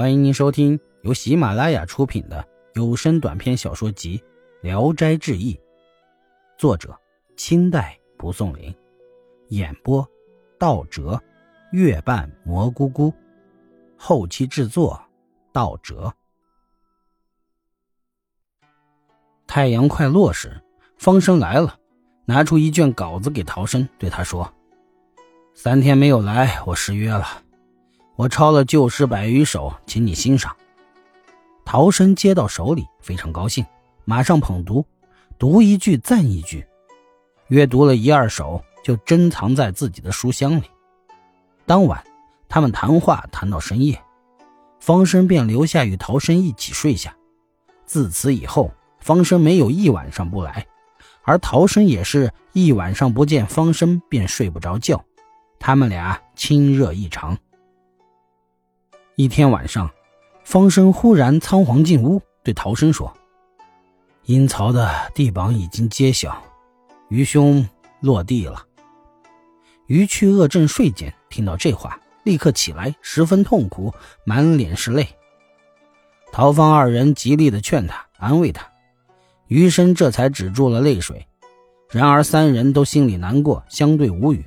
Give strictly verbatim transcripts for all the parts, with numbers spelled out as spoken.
欢迎您收听由喜马拉雅出品的有声短篇小说集《聊斋志异》，作者清代蒲松龄，演播道哲、月半蘑菇菇，后期制作道哲。太阳快落时，方生来了，拿出一卷稿子给陶生，对他说：三天没有来，我失约了，我抄了旧诗百余首，请你欣赏。陶生接到手里非常高兴，马上捧读，读一句赞一句，约读了一二首就珍藏在自己的书箱里。当晚他们谈话谈到深夜，方生便留下与陶生一起睡下。自此以后，方生没有一晚上不来，而陶生也是一晚上不见方生便睡不着觉，他们俩亲热异常。一天晚上，方生忽然仓皇进屋，对陶生说：阴曹的地榜已经揭晓，愚兄落地了。余去恶正睡间听到这话，立刻起来，十分痛苦，满脸是泪。陶方二人极力地劝他，安慰他，余生这才止住了泪水。然而三人都心里难过，相对无语。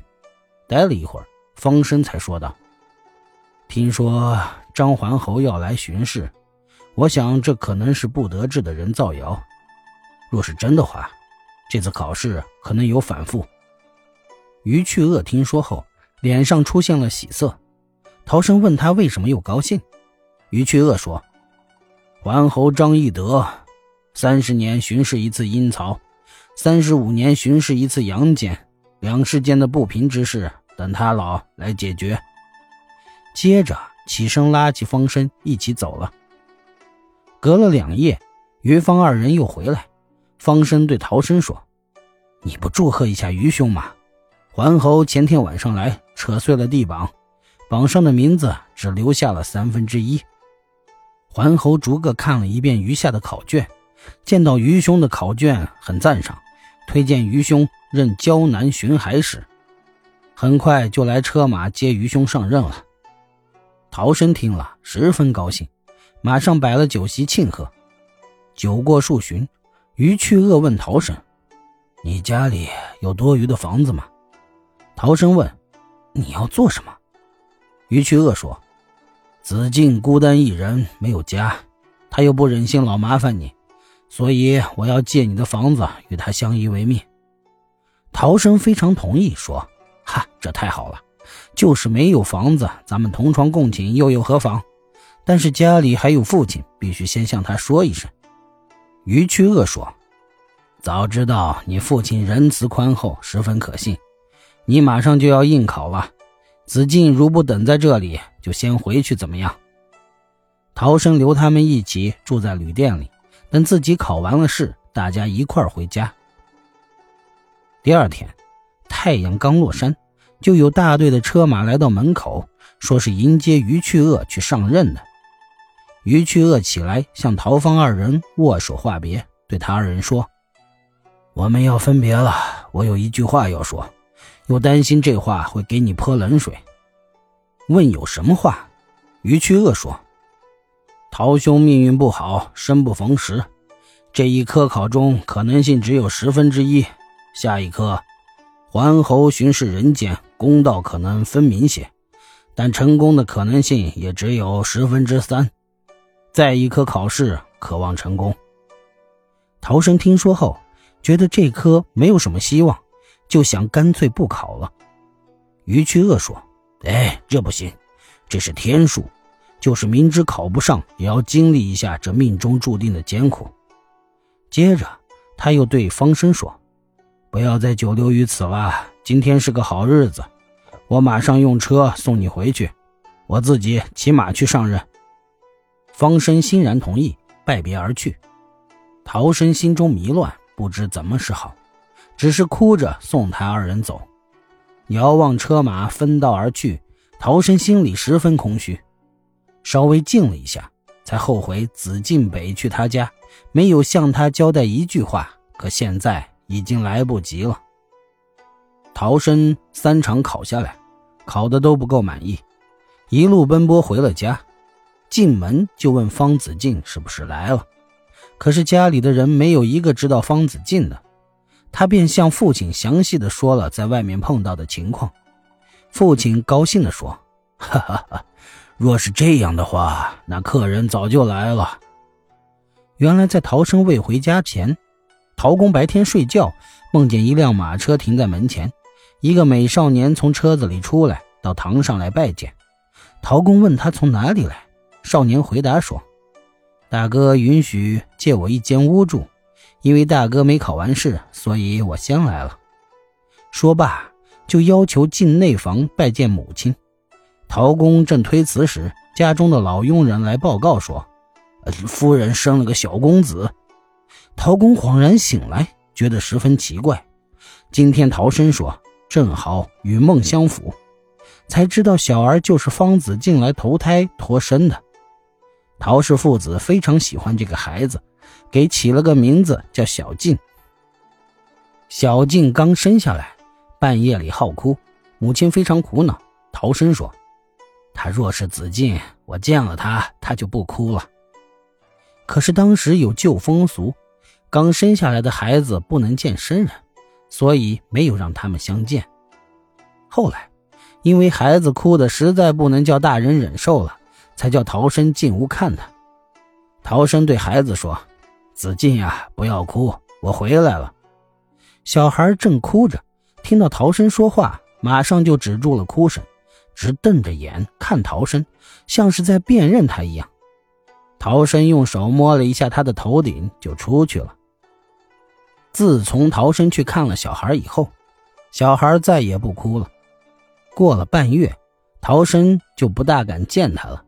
待了一会儿，方生才说道：听说张桓侯要来巡视，我想这可能是不得志的人造谣，若是真的话，这次考试可能有反复。余去恶听说后，脸上出现了喜色。陶生问他为什么又高兴，余去恶说：桓侯张翼德三十年巡视一次阴曹，三十五年巡视一次阳间，两世间的不平之事等他老来解决。接着起身拉起方生一起走了。隔了两夜，余方二人又回来，方生对陶生说：你不祝贺一下余兄吗？桓侯前天晚上来，扯碎了地榜，榜上的名字只留下了三分之一。桓侯逐个看了一遍余下的考卷，见到余兄的考卷很赞赏，推荐余兄任胶南巡海使，很快就来车马接余兄上任了。陶生听了十分高兴，马上摆了酒席庆贺。酒过数巡，余去恶问陶生：你家里有多余的房子吗？陶生问：你要做什么？余去恶说：子敬孤单一人，没有家，他又不忍心老麻烦你，所以我要借你的房子与他相依为命。陶生非常同意，说：哈，这太好了，就是没有房子，咱们同床共寝又有何妨，但是家里还有父亲，必须先向他说一声。余去恶说：早知道你父亲仁慈宽厚，十分可信，你马上就要应考了，子敬如不等在这里，就先回去怎么样？陶生留他们一起住在旅店里，等自己考完了试，大家一块儿回家。第二天太阳刚落山，就有大队的车马来到门口，说是迎接余去恶去上任的。余去恶起来向陶方二人握手话别，对他二人说：我们要分别了，我有一句话要说，又担心这话会给你泼冷水。问有什么话？余去恶说：陶兄命运不好，生不逢时，这一科考中可能性只有十分之一，下一科桓侯巡视人间，公道可能分明些，但成功的可能性也只有十分之三。再一科考试，渴望成功。陶生听说后，觉得这科没有什么希望，就想干脆不考了。余去恶说：哎，这不行，这是天数，就是明知考不上，也要经历一下这命中注定的艰苦。接着，他又对方生说：不要再久留于此了，今天是个好日子，我马上用车送你回去，我自己骑马去上任。方生欣然同意，拜别而去。陶生心中迷乱，不知怎么是好，只是哭着送他二人走。遥望车马分道而去，陶生心里十分空虚，稍微静了一下，才后悔子敬北去他家，没有向他交代一句话，可现在已经来不及了。陶生三场考下来，考的都不够满意，一路奔波回了家。进门就问方子敬是不是来了，可是家里的人没有一个知道方子敬的。他便向父亲详细的说了在外面碰到的情况。父亲高兴地说，哈哈哈，若是这样的话，那客人早就来了。原来在陶生未回家前，陶公白天睡觉，梦见一辆马车停在门前，一个美少年从车子里出来，到堂上来拜见。陶公问他从哪里来，少年回答说，大哥允许借我一间屋住，因为大哥没考完试，所以我先来了。说罢，就要求进内房拜见母亲。陶公正推辞时，家中的老佣人来报告说，夫人生了个小公子。陶公恍然醒来，觉得十分奇怪。今天陶生说正好与梦相符，才知道小儿就是方子敬来投胎托生的。陶氏父子非常喜欢这个孩子，给起了个名字叫小静。小静刚生下来，半夜里好哭，母亲非常苦恼。陶生说，他若是子敬，我见了他他就不哭了。可是当时有旧风俗，刚生下来的孩子不能见生人，所以没有让他们相见。后来因为孩子哭得实在不能叫大人忍受了，才叫陶生进屋看他。陶生对孩子说，子敬啊，不要哭，我回来了。小孩正哭着，听到陶生说话，马上就止住了哭声，直瞪着眼看陶生，像是在辨认他一样。陶生用手摸了一下他的头顶，就出去了。自从陶生去看了小孩以后，小孩再也不哭了。过了半月，陶生就不大敢见他了，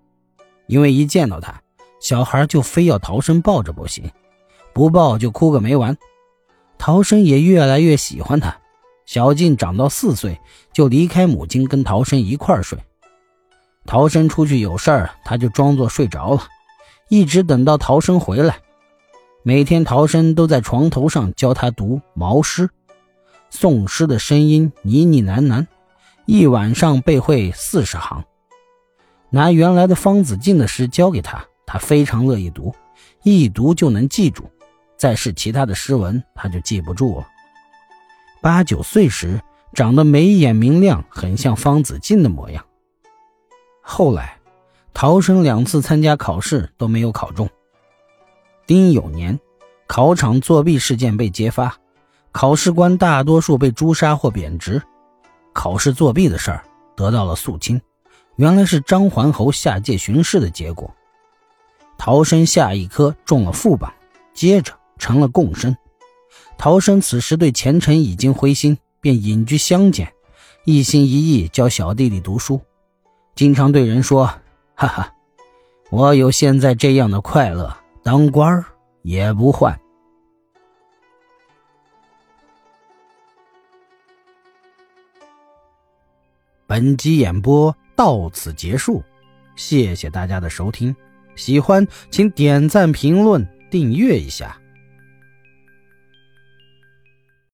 因为一见到他，小孩就非要陶生抱着不行，不抱就哭个没完。陶生也越来越喜欢他。小静长到四岁，就离开母亲跟陶生一块儿睡。陶生出去有事儿，他就装作睡着了，一直等到陶生回来。每天陶生都在床头上教他读毛诗，诵诗的声音呢呢喃喃，一晚上背会四十行。拿原来的方子敬的诗教给他，他非常乐意读，一读就能记住，再是其他的诗文他就记不住了。八九岁时，长得眉眼明亮，很像方子敬的模样。后来陶生两次参加考试都没有考中。丁酉年，考场作弊事件被揭发，考试官大多数被诛杀或贬职。考试作弊的事儿得到了肃清，原来是张桓侯下界巡视的结果。陶生下一科中了副榜，接着成了贡生。陶生此时对前程已经灰心，便隐居乡间，一心一意教小弟弟读书，经常对人说，哈哈，我有现在这样的快乐，当官也不换。本集演播到此结束，谢谢大家的收听，喜欢请点赞评论订阅一下。